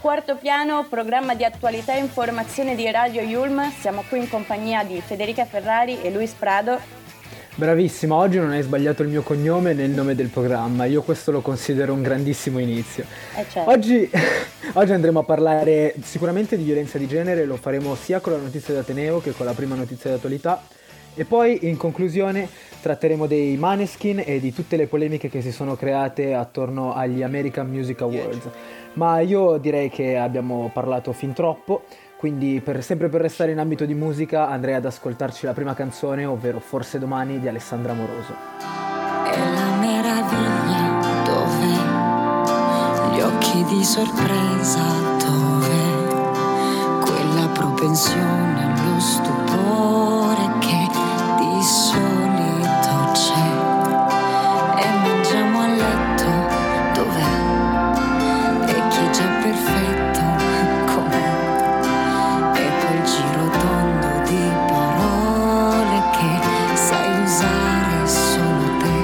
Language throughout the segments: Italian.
Quarto Piano, programma di attualità e informazione di Radio Yulm. Siamo qui in compagnia di Federica Ferrari e Luis Prado. Bravissima, oggi non hai sbagliato il mio cognome nel nome del programma, io questo lo considero un grandissimo inizio. Certo. Oggi andremo a parlare sicuramente di violenza di genere, lo faremo sia con la notizia d'Ateneo che con la prima notizia d'attualità. E poi in conclusione tratteremo dei Maneskin e di tutte le polemiche che si sono create attorno agli American Music Awards. Ma io direi che abbiamo parlato fin troppo, quindi sempre per restare in ambito di musica andrei ad ascoltarci la prima canzone, ovvero Forse Domani di Alessandra Amoroso. È la meraviglia dove gli occhi di sorpresa, dove quella propensione allo stupore che di solito c'è, e mangiamo a letto dov'è, e chi è già perfetto com'è, e quel giro tondo di parole che sai usare solo te,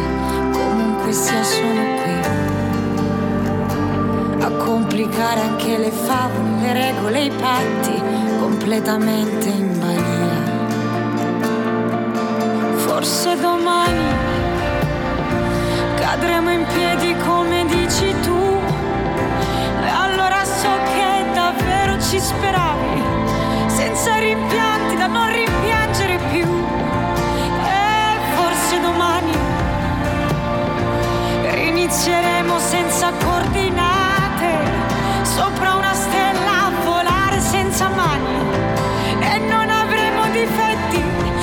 comunque sia sono qui a complicare anche le favole, le regole, i patti, completamente in balia. Forse domani cadremo in piedi come dici tu, e allora so che davvero ci speravi, senza rimpianti da non rimpiangere più. E forse domani inizieremo senza coordinate, sopra una stella a volare senza mani, e non avremo difetti,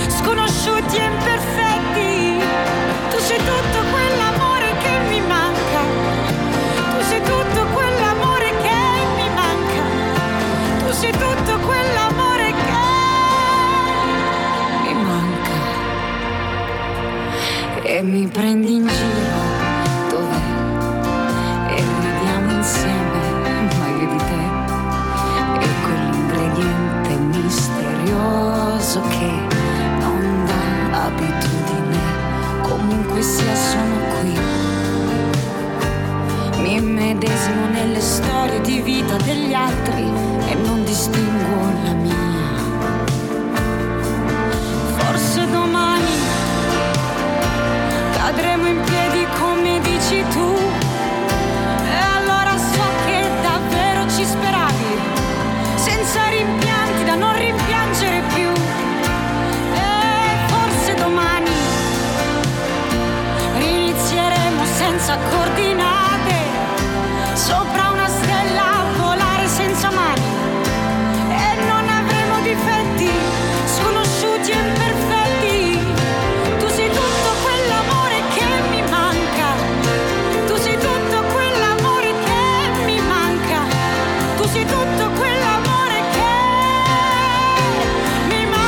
sconosciuti e imperfetti. Tu sei tutto quell'amore che mi manca, tu sei tutto quell'amore che mi manca, tu sei tutto quell'amore che mi manca. E mi prendi in giro, dov'è? E ridiamo insieme, ma io di te, e quell'ingrediente misterioso che abitudine, comunque sia sono qui. Mi medesimo nelle storie di vita degli altri e non distingo la mia. Forse domani cadremo in piedi come dici tu, e allora so che davvero ci speravi, senza rimpianti da non rimpiangere più. Senza coordinate, sopra una stella a volare senza mani, e non avremo difetti, sconosciuti e imperfetti. Tu sei tutto quell'amore che mi manca, tu sei tutto quell'amore che mi manca, tu sei tutto quell'amore che mi manca.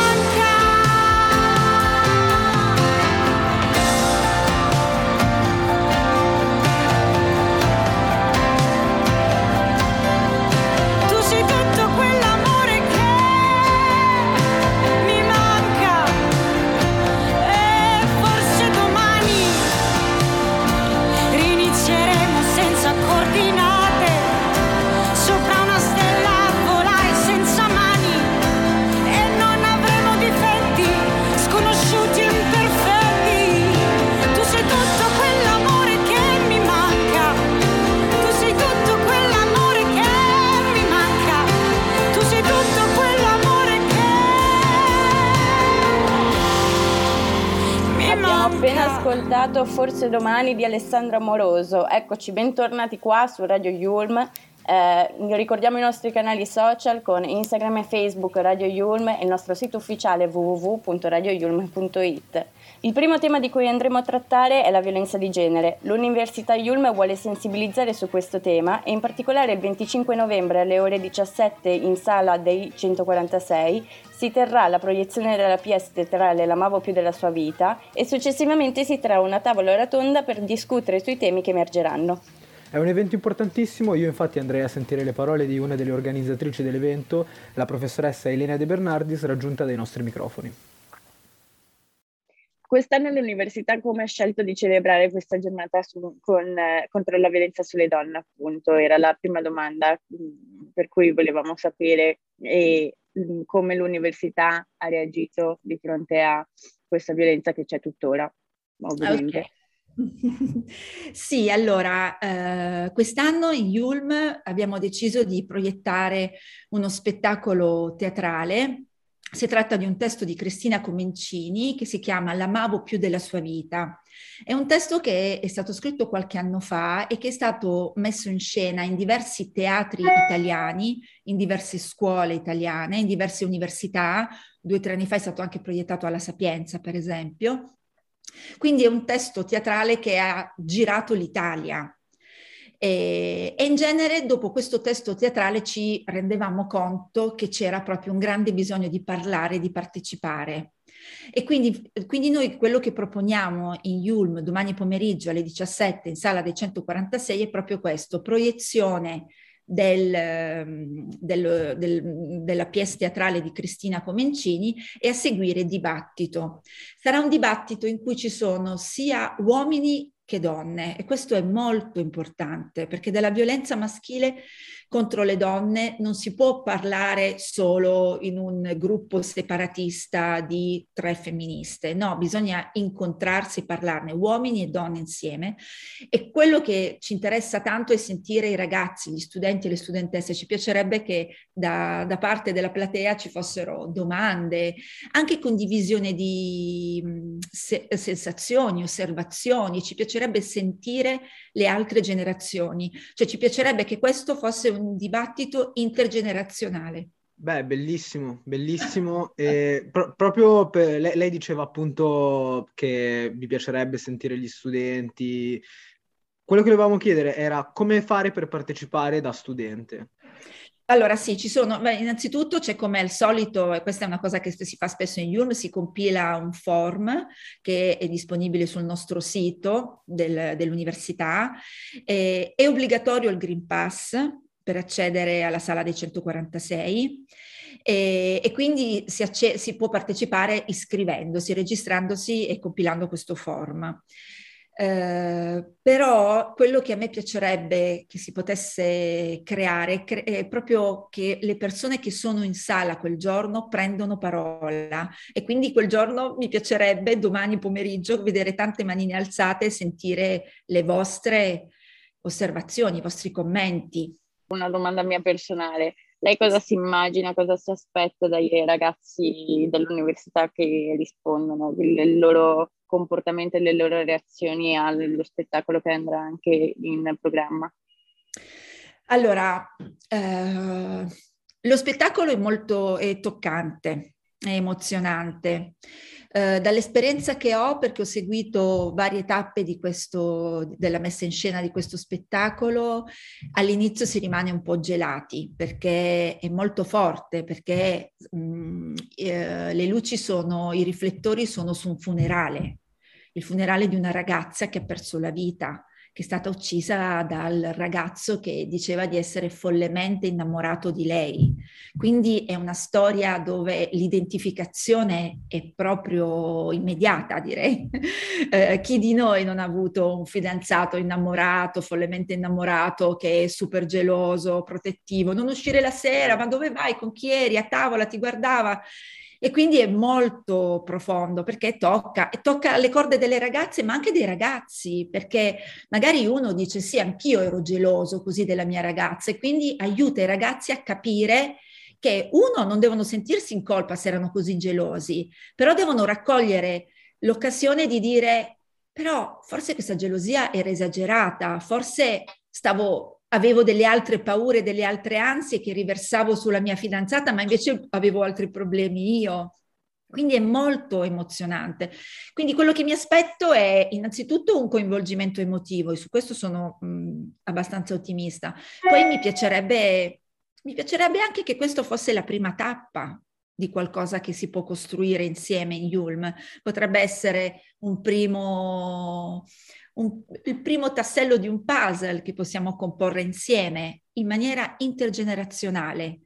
Forse Domani di Alessandra Amoroso. Eccoci, bentornati qua su Radio Yulm. Ricordiamo i nostri canali social con Instagram e Facebook Radio Yulm e il nostro sito ufficiale www.radioyulm.it. Il primo tema di cui andremo a trattare è la violenza di genere. L'Università Yulm vuole sensibilizzare su questo tema e in particolare il 25 novembre alle ore 17 in sala dei 146 si terrà la proiezione della pièce teatrale L'amavo più della sua vita e successivamente si terrà una tavola rotonda per discutere sui temi che emergeranno. È un evento importantissimo, io infatti andrei a sentire le parole di una delle organizzatrici dell'evento, la professoressa Elena De Bernardis, raggiunta dai nostri microfoni. Quest'anno l'università come ha scelto di celebrare questa giornata contro la violenza sulle donne, appunto? Era la prima domanda per cui volevamo sapere come l'università ha reagito di fronte a questa violenza che c'è tuttora, ovviamente. Okay. Sì, allora, quest'anno in Yulm abbiamo deciso di proiettare uno spettacolo teatrale. Si tratta di un testo di Cristina Comencini che si chiama L'amavo più della sua vita. È un testo che è stato scritto qualche anno fa e che è stato messo in scena in diversi teatri italiani, in diverse scuole italiane, in diverse università. 2 o 3 anni fa è stato anche proiettato alla Sapienza, per esempio. Quindi è un testo teatrale che ha girato l'Italia e in genere dopo questo testo teatrale ci rendevamo conto che c'era proprio un grande bisogno di parlare, di partecipare. E quindi noi quello che proponiamo in Yulm domani pomeriggio alle 17 in sala dei 146 è proprio questo, proiezione della pièce teatrale di Cristina Comencini e a seguire dibattito. Sarà un dibattito in cui ci sono sia uomini che donne e questo è molto importante perché della violenza maschile contro le donne non si può parlare solo in un gruppo separatista di 3 femministe, no, bisogna incontrarsi e parlarne, uomini e donne insieme. E quello che ci interessa tanto è sentire i ragazzi, gli studenti e le studentesse. Ci piacerebbe che da parte della platea ci fossero domande, anche condivisione di sensazioni, osservazioni. Ci piacerebbe sentire le altre generazioni, cioè ci piacerebbe che questo fosse un dibattito intergenerazionale. Beh, bellissimo, bellissimo. Proprio per, lei diceva appunto che vi piacerebbe sentire gli studenti. Quello che volevamo chiedere era come fare per partecipare da studente. Allora sì, ci sono, innanzitutto c'è come al solito, e questa è una cosa che si fa spesso in Yulm, si compila un form che è disponibile sul nostro sito dell'università, è obbligatorio il Green Pass per accedere alla sala dei 146 e quindi si può partecipare iscrivendosi, registrandosi e compilando questo form. Però quello che a me piacerebbe che si potesse creare è proprio che le persone che sono in sala quel giorno prendono parola e quindi quel giorno mi piacerebbe domani pomeriggio vedere tante manine alzate e sentire le vostre osservazioni, i vostri commenti. Una domanda mia personale, lei cosa si immagina, cosa si aspetta dai ragazzi dell'università che rispondono, il loro comportamento e le loro reazioni allo spettacolo che andrà anche in programma? Allora, lo spettacolo è toccante, è emozionante. Dall'esperienza che ho, perché ho seguito varie tappe della messa in scena di questo spettacolo, all'inizio si rimane un po' gelati perché è molto forte, perché le luci sono, i riflettori sono su un funerale, il funerale di una ragazza che ha perso la vita, che è stata uccisa dal ragazzo che diceva di essere follemente innamorato di lei. Quindi è una storia dove l'identificazione è proprio immediata, direi. Chi di noi non ha avuto un fidanzato innamorato, follemente innamorato, che è super geloso, protettivo, non uscire la sera, ma dove vai, con chi eri, a tavola, ti guardava? E quindi è molto profondo perché tocca le corde delle ragazze ma anche dei ragazzi, perché magari uno dice sì, anch'io ero geloso così della mia ragazza, e quindi aiuta i ragazzi a capire che uno non devono sentirsi in colpa se erano così gelosi, però devono raccogliere l'occasione di dire però forse questa gelosia era esagerata, forse stavo avevo delle altre paure, delle altre ansie che riversavo sulla mia fidanzata, ma invece avevo altri problemi io. Quindi è molto emozionante. Quindi quello che mi aspetto è innanzitutto un coinvolgimento emotivo, e su questo sono abbastanza ottimista. Poi mi piacerebbe anche che questo fosse la prima tappa di qualcosa che si può costruire insieme in Yulm. Potrebbe essere il primo tassello di un puzzle che possiamo comporre insieme in maniera intergenerazionale.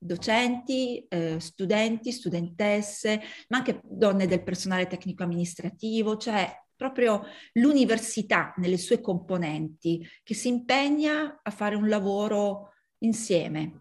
Docenti, studenti, studentesse, ma anche donne del personale tecnico-amministrativo, cioè proprio l'università nelle sue componenti che si impegna a fare un lavoro insieme.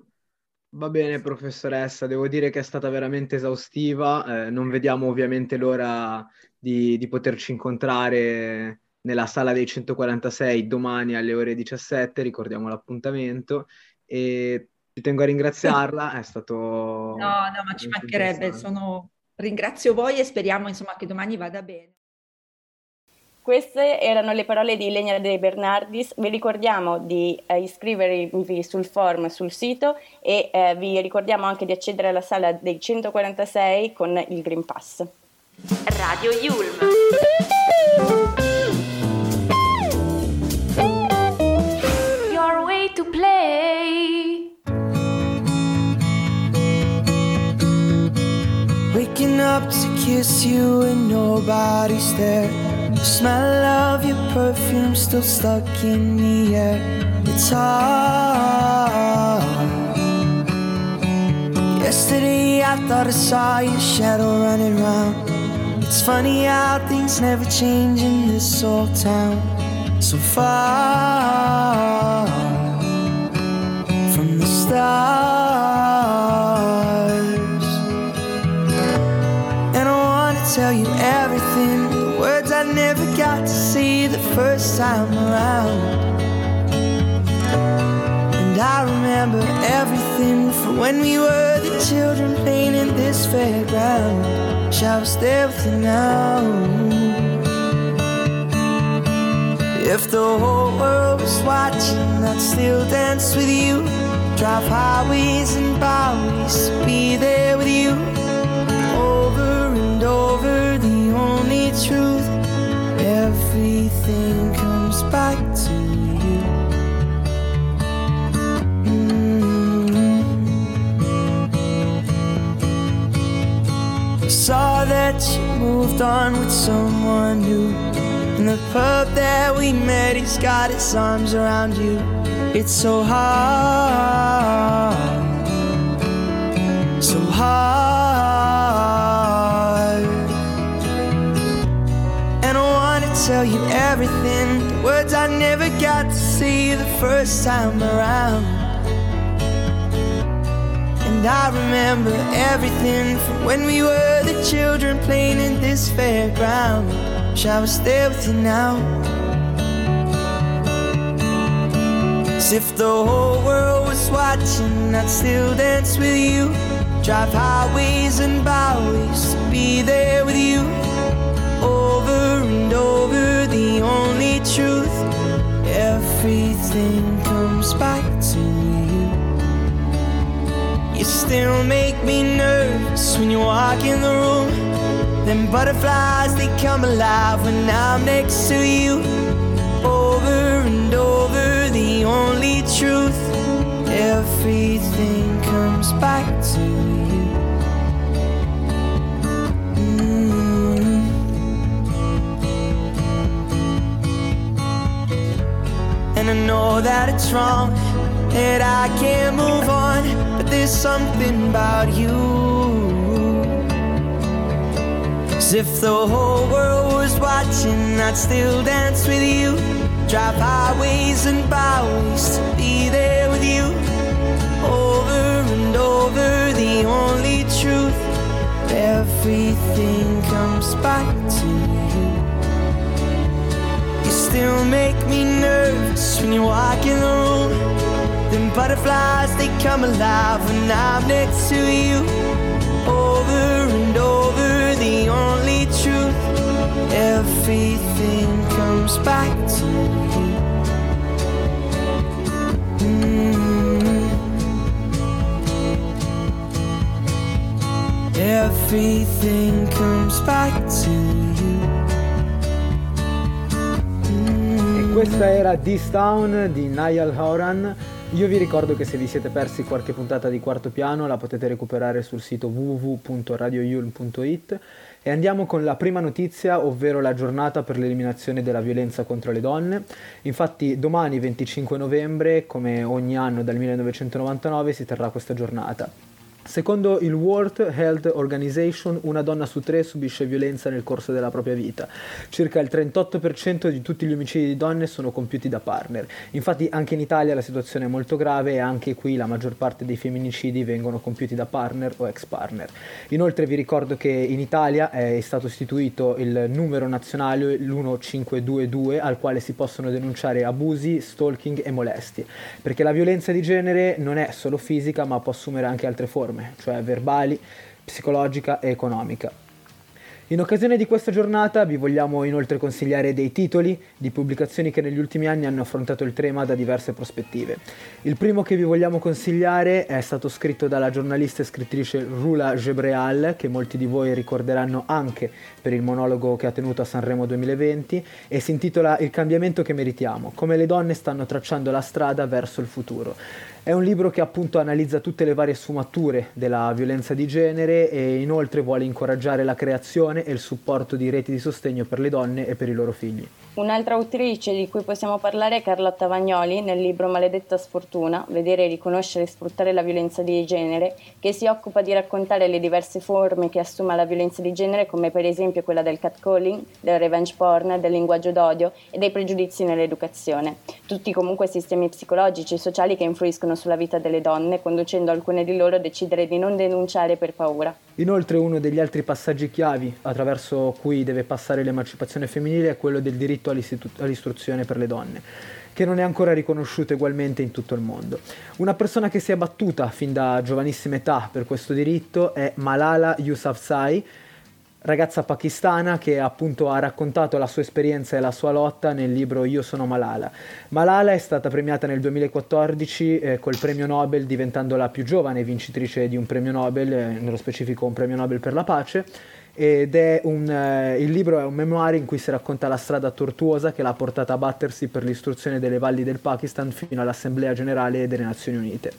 Va bene, professoressa, devo dire che è stata veramente esaustiva, non vediamo ovviamente l'ora di poterci incontrare nella sala dei 146 domani alle ore 17, ricordiamo l'appuntamento, e ci tengo a ringraziarla, è stato... No, ma ci mancherebbe, ringrazio voi e speriamo insomma che domani vada bene. Queste erano le parole di Elena De Bernardis. Vi ricordiamo di iscrivervi sul form sul sito e vi ricordiamo anche di accedere alla sala dei 146 con il Green Pass. Radio Yulm. Your way to play. Waking up to kiss you and nobody's there. The smell of your perfume still stuck in the air. It's hard. Yesterday I thought I saw your shadow running round. It's funny how things never change in this old town. So far from the stars. And I wanna tell you everything, words I never got to say the first time around. And I remember everything from when we were the children playing in this fairground. Wish I was there with you now. If the whole world was watching, I'd still dance with you. Drive highways and byways to be there with you. Over and over, the only truth, everything comes back to you. I saw that you moved on with someone new. In the pub that we met, he's got his arms around you. It's so hard, so hard. Tell you everything, the words I never got to see the first time around. And I remember everything from when we were the children playing in this fairground. Wish I was there with you now. As if the whole world was watching, I'd still dance with you. Drive highways and byways to be there with you. Over and over, the only truth, everything comes back to you. You still make me nervous when you walk in the room. Them butterflies, they come alive when I'm next to you. Over and over, the only truth, everything comes back to you. I know that it's wrong, that I can't move on, but there's something about you. As if the whole world was watching, I'd still dance with you. Drive highways and byways to be there with you. Over and over, the only truth, everything comes back to you. Still make me nervous when you walk in the room. Them butterflies, they come alive when I'm next to you. Over and over, the only truth, everything comes back to you. everything comes back to you. E questa era This Town di Niall Horan. Io vi ricordo che se vi siete persi qualche puntata di Quarto Piano la potete recuperare sul sito www.radioyulm.it. E andiamo con la prima notizia, ovvero la giornata per l'eliminazione della violenza contro le donne. Infatti domani 25 novembre, come ogni anno dal 1999, si terrà questa giornata. Secondo il World Health Organization, una donna su tre subisce violenza nel corso della propria vita. Circa il 38% di tutti gli omicidi di donne sono compiuti da partner. Infatti anche in Italia la situazione è molto grave e anche qui la maggior parte dei femminicidi vengono compiuti da partner o ex partner. Inoltre vi ricordo che in Italia è stato istituito il numero nazionale, l'1522, al quale si possono denunciare abusi, stalking e molestie. Perché la violenza di genere non è solo fisica, ma può assumere anche altre forme, cioè verbali, psicologica e economica. In occasione di questa giornata vi vogliamo inoltre consigliare dei titoli di pubblicazioni che negli ultimi anni hanno affrontato il tema da diverse prospettive. Il primo che vi vogliamo consigliare è stato scritto dalla giornalista e scrittrice Rula Gebreal, che molti di voi ricorderanno anche per il monologo che ha tenuto a Sanremo 2020, e si intitola Il cambiamento che meritiamo, come le donne stanno tracciando la strada verso il futuro. È un libro che appunto analizza tutte le varie sfumature della violenza di genere e inoltre vuole incoraggiare la creazione e il supporto di reti di sostegno per le donne e per i loro figli. Un'altra autrice di cui possiamo parlare è Carlotta Vagnoli nel libro Maledetta sfortuna, vedere, riconoscere e sfruttare la violenza di genere, che si occupa di raccontare le diverse forme che assuma la violenza di genere, come per esempio quella del catcalling, del revenge porn, del linguaggio d'odio e dei pregiudizi nell'educazione. Tutti comunque sistemi psicologici e sociali che influiscono sulla vita delle donne, conducendo alcune di loro a decidere di non denunciare per paura. Inoltre uno degli altri passaggi chiavi attraverso cui deve passare l'emancipazione femminile è quello del diritto all'istruzione per le donne, che non è ancora riconosciuto ugualmente in tutto il mondo. Una persona che si è battuta fin da giovanissima età per questo diritto è Malala Yousafzai, ragazza pakistana che appunto ha raccontato la sua esperienza e la sua lotta nel libro Io sono Malala. Malala è stata premiata nel 2014 col premio Nobel, diventando la più giovane vincitrice di un premio Nobel, nello specifico un premio Nobel per la pace, ed è il libro è un memoir in cui si racconta la strada tortuosa che l'ha portata a battersi per l'istruzione delle valli del Pakistan fino all'Assemblea Generale delle Nazioni Unite.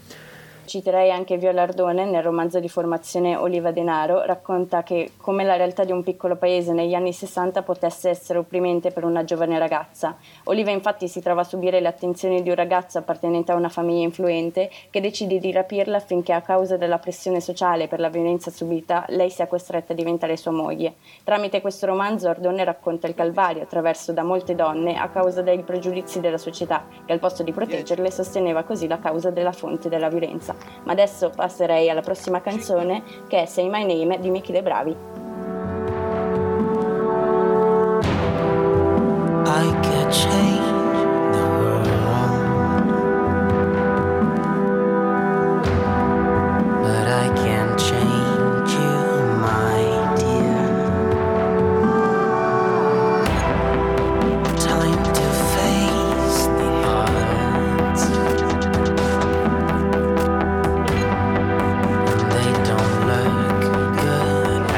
Citerei anche Viola Ardone nel romanzo di formazione Oliva Denaro, racconta che come la realtà di un piccolo paese negli anni 60 potesse essere opprimente per una giovane ragazza. Oliva infatti si trova a subire le attenzioni di un ragazzo appartenente a una famiglia influente che decide di rapirla affinché a causa della pressione sociale per la violenza subita lei sia costretta a diventare sua moglie. Tramite questo romanzo Ardone racconta il calvario attraverso da molte donne a causa dei pregiudizi della società che al posto di proteggerle sosteneva così la causa della fonte della violenza. Ma adesso passerei alla prossima canzone, che è Say My Name di Michele Bravi. I can change the world, but I can't change you, my dear. Time to face the odds. They don't look good at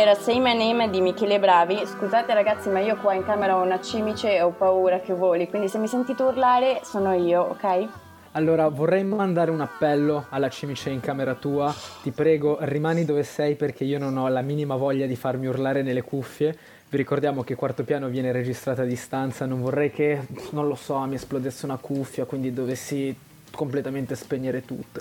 era Say My Name di Michele Bravi. Scusate ragazzi, ma io qua in camera ho una cimice e ho paura che voli, quindi se mi sentite urlare sono io, ok? Allora, vorrei mandare un appello alla cimice in camera tua. Ti prego, rimani dove sei perché io non ho la minima voglia di farmi urlare nelle cuffie. Vi ricordiamo che Quarto Piano viene registrato a distanza, non vorrei che, non lo so, mi esplodesse una cuffia, quindi dovessi completamente spegnere tutto.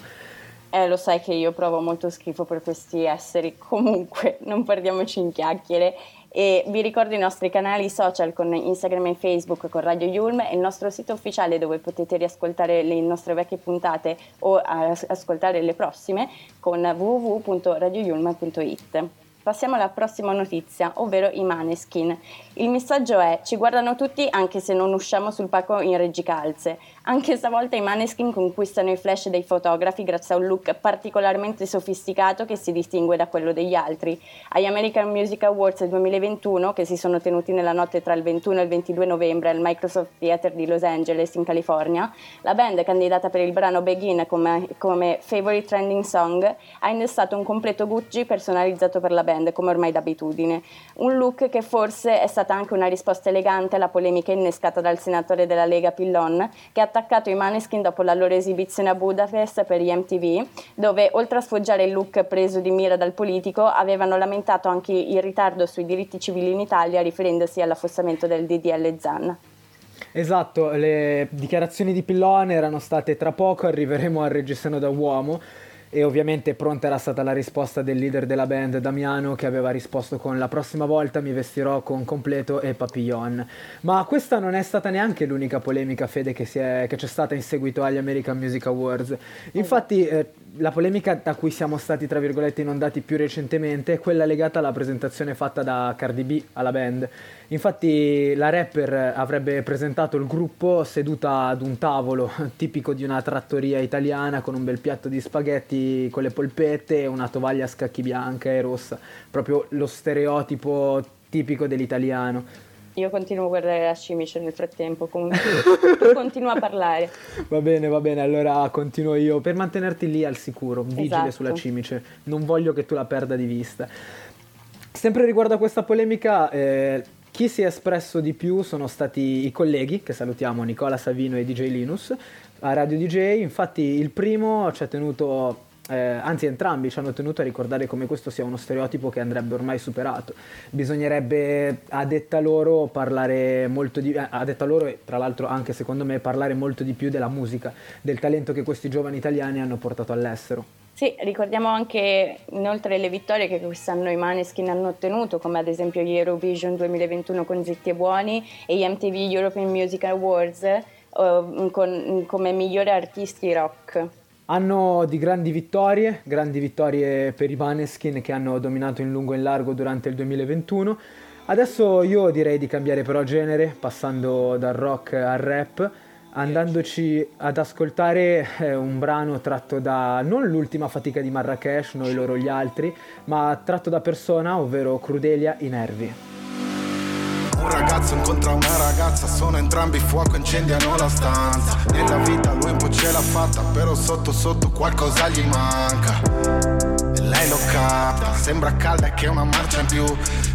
Lo sai che io provo molto schifo per questi esseri, comunque non perdiamoci in chiacchiere e vi ricordo i nostri canali social con Instagram e Facebook con Radio Yulm e il nostro sito ufficiale dove potete riascoltare le nostre vecchie puntate o ascoltare le prossime con www.radioyulm.it. Passiamo alla prossima notizia, ovvero i Maneskin. Il messaggio è: ci guardano tutti anche se non usciamo sul palco in reggicalze. Anche stavolta i Maneskin conquistano i flash dei fotografi grazie a un look particolarmente sofisticato che si distingue da quello degli altri. Agli American Music Awards 2021, che si sono tenuti nella notte tra il 21 e il 22 novembre al Microsoft Theater di Los Angeles in California, la band, candidata per il brano Begin come Favorite Trending Song, ha indossato un completo Gucci personalizzato per la band, come ormai d'abitudine. Un look che forse è stata anche una risposta elegante alla polemica innescata dal senatore della Lega Pillon, che ha attaccato i Maneskin dopo la loro esibizione a Budapest per gli MTV, dove oltre a sfoggiare il look preso di mira dal politico, avevano lamentato anche il ritardo sui diritti civili in Italia, riferendosi all'affossamento del DDL Zan. Esatto, le dichiarazioni di Pillon erano state: tra poco arriveremo al reggiseno da uomo. E ovviamente pronta era stata la risposta del leader della band, Damiano, che aveva risposto con: la prossima volta mi vestirò con completo e papillon. Ma questa non è stata neanche l'unica polemica, Fede, che c'è stata in seguito agli American Music Awards. Infatti la polemica da cui siamo stati, tra virgolette, inondati più recentemente è quella legata alla presentazione fatta da Cardi B alla band. Infatti la rapper avrebbe presentato il gruppo seduta ad un tavolo tipico di una trattoria italiana, con un bel piatto di spaghetti con le polpette e una tovaglia a scacchi bianca e rossa, proprio lo stereotipo tipico dell'italiano. Io continuo a guardare la cimice nel frattempo, comunque tu continua a parlare. Va bene, allora continuo io per mantenerti lì al sicuro, vigile, esatto, sulla cimice, non voglio che tu la perda di vista. Sempre riguardo a questa polemica, chi si è espresso di più sono stati i colleghi, che salutiamo, Nicola Savino e DJ Linus, a Radio DJ. Infatti il primo ci ha tenuto, anzi entrambi ci hanno tenuto a ricordare come questo sia uno stereotipo che andrebbe ormai superato. Bisognerebbe, a detta loro, parlare molto di a detta loro e tra l'altro anche secondo me parlare molto di più della musica, del talento che questi giovani italiani hanno portato all'estero. Sì, ricordiamo anche inoltre le vittorie che quest'anno i Maneskin hanno ottenuto, come ad esempio gli Eurovision 2021 con Zitti e Buoni e gli MTV European Music Awards come migliori artisti rock. Anno di grandi vittorie per i Maneskin, che hanno dominato in lungo e in largo durante il 2021. Adesso io direi di cambiare però genere, passando dal rock al rap, andandoci ad ascoltare un brano tratto da non l'ultima fatica di Marracash, Noi, loro, gli altri, ma tratto da Persona, ovvero Crudelia, I nervi. Un ragazzo incontra una ragazza, sono entrambi fuoco, incendiano la stanza. Nella vita lui un po' ce l'ha fatta, però sotto sotto qualcosa gli manca. E lei lo capta, sembra calda e che è una marcia in più,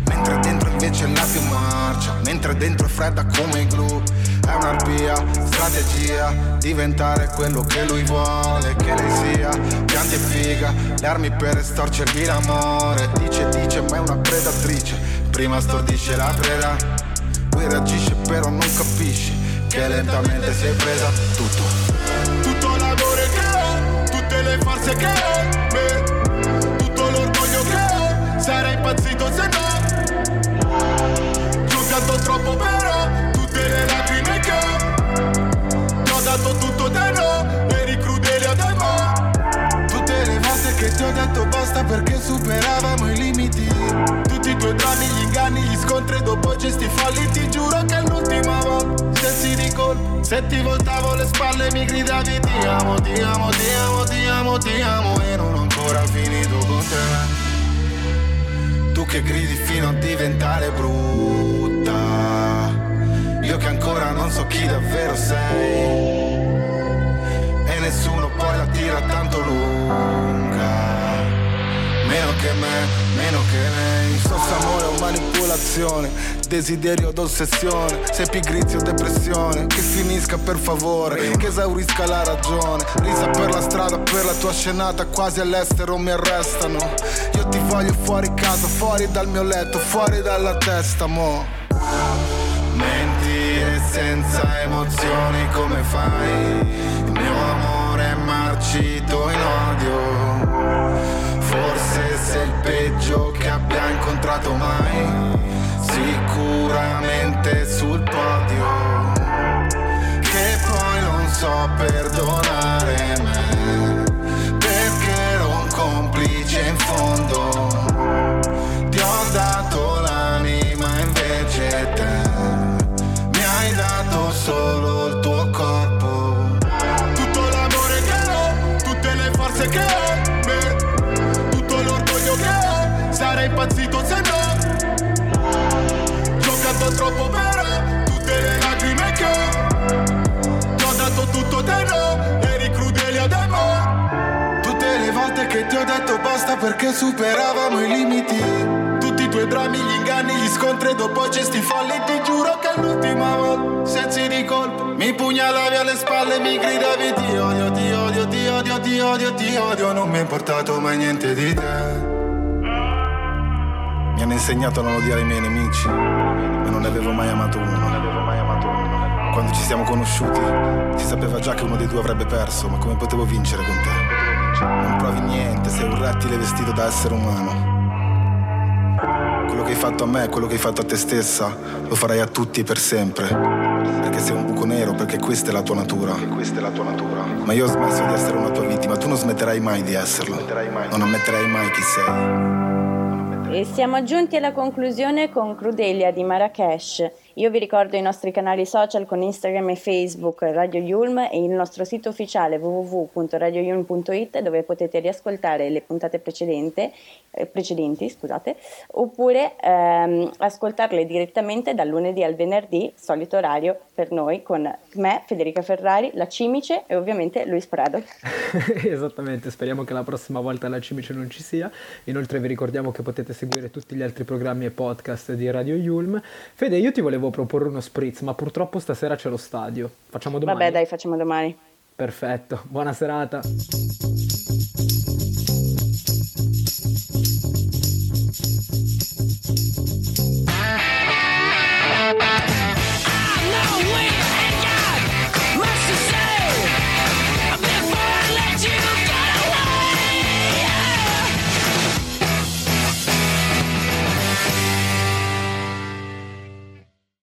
mentre dentro invece la più marcia, mentre dentro è fredda come i glue. È un'arpia, strategia, diventare quello che lui vuole che lei sia. Pianti e figa, le armi per estorcergli l'amore. Dice, ma è una predatrice, prima stordisce la preda. Lui reagisce però non capisci che lentamente si è presa tutto l'amore che è, tutte le forze che è, tutto l'orgoglio che è. Sarei impazzito se no, giudicato troppo però, tutte le lacrime. Ho dato tutto da no, eri Crudelia da me. Tutte le volte che ti ho detto basta perché superavamo i limiti. Tutti i tuoi danni, gli inganni, gli scontri e dopo gesti folli. Ti giuro che l'ultima volta, sensi di colpo, se ti voltavo le spalle mi gridavi ti amo, ti amo, ti amo, ti amo, ti amo. E non ho ancora finito con te. Tu che gridi fino a diventare brutta, io che ancora non so chi davvero sei, e nessuno poi la tira tanto lunga, meno che me, meno che me. manipolazione, desiderio d'ossessione, se pigrizia o depressione, che finisca per favore, che esaurisca la ragione, risa per la strada, per la tua scenata, quasi all'estero mi arrestano, io ti voglio fuori casa, fuori dal mio letto, fuori dalla testa, mo. Mentire senza emozioni come fai, il mio amore è marcito in odio. Forse sei il peggio che abbia incontrato mai, sicuramente sul podio, che poi non so perdonare me, perché ero un complice in fondo, ti ho dato l'anima invece te, mi hai dato solo il tuo corpo, tutto l'amore che ho, tutte le forze che ho, sarei impazzito se no, giocato troppo bene, tutte le lacrime che ti ho dato tutto te no, eri Crudelia da me. Tutte le volte che ti ho detto basta perché superavamo i limiti, tutti i tuoi drammi, gli inganni, gli scontri e dopo gesti falli, ti giuro che l'ultima volta, sensi di colpo, mi pugnalavi alle spalle e mi gridavi ti odio, ti odio, ti odio, ti odio, ti odio, non mi è importato mai niente di te. Mi hanno insegnato a non odiare i miei nemici, ma non ne avevo mai amato uno, non ne avevo mai amato uno. Quando ci siamo conosciuti si sapeva già che uno dei due avrebbe perso, ma come potevo vincere con te? Non provi niente, sei un rettile vestito da essere umano. Quello che hai fatto a me, quello che hai fatto a te stessa, lo farai a tutti per sempre. Perché sei un buco nero, perché questa è la tua natura. Ma io ho smesso di essere una tua vittima, tu non smetterai mai di esserlo. Non ammetterai mai chi sei. E siamo giunti alla conclusione con Crudelia di Marracash. Io vi ricordo i nostri canali social con Instagram e Facebook Radio Yulm e il nostro sito ufficiale www.radioyulm.it, dove potete riascoltare le puntate precedenti, oppure ascoltarle direttamente dal lunedì al venerdì, solito orario per noi, con me, Federica Ferrari, la Cimice e ovviamente Luis Prado. Esattamente, speriamo che la prossima volta la Cimice non ci sia. Inoltre vi ricordiamo che potete seguire tutti gli altri programmi e podcast di Radio Yulm. Fede, io ti volevo proporre uno spritz, ma purtroppo stasera c'è lo stadio. Facciamo domani? Vabbè dai, facciamo domani. Perfetto, buona serata.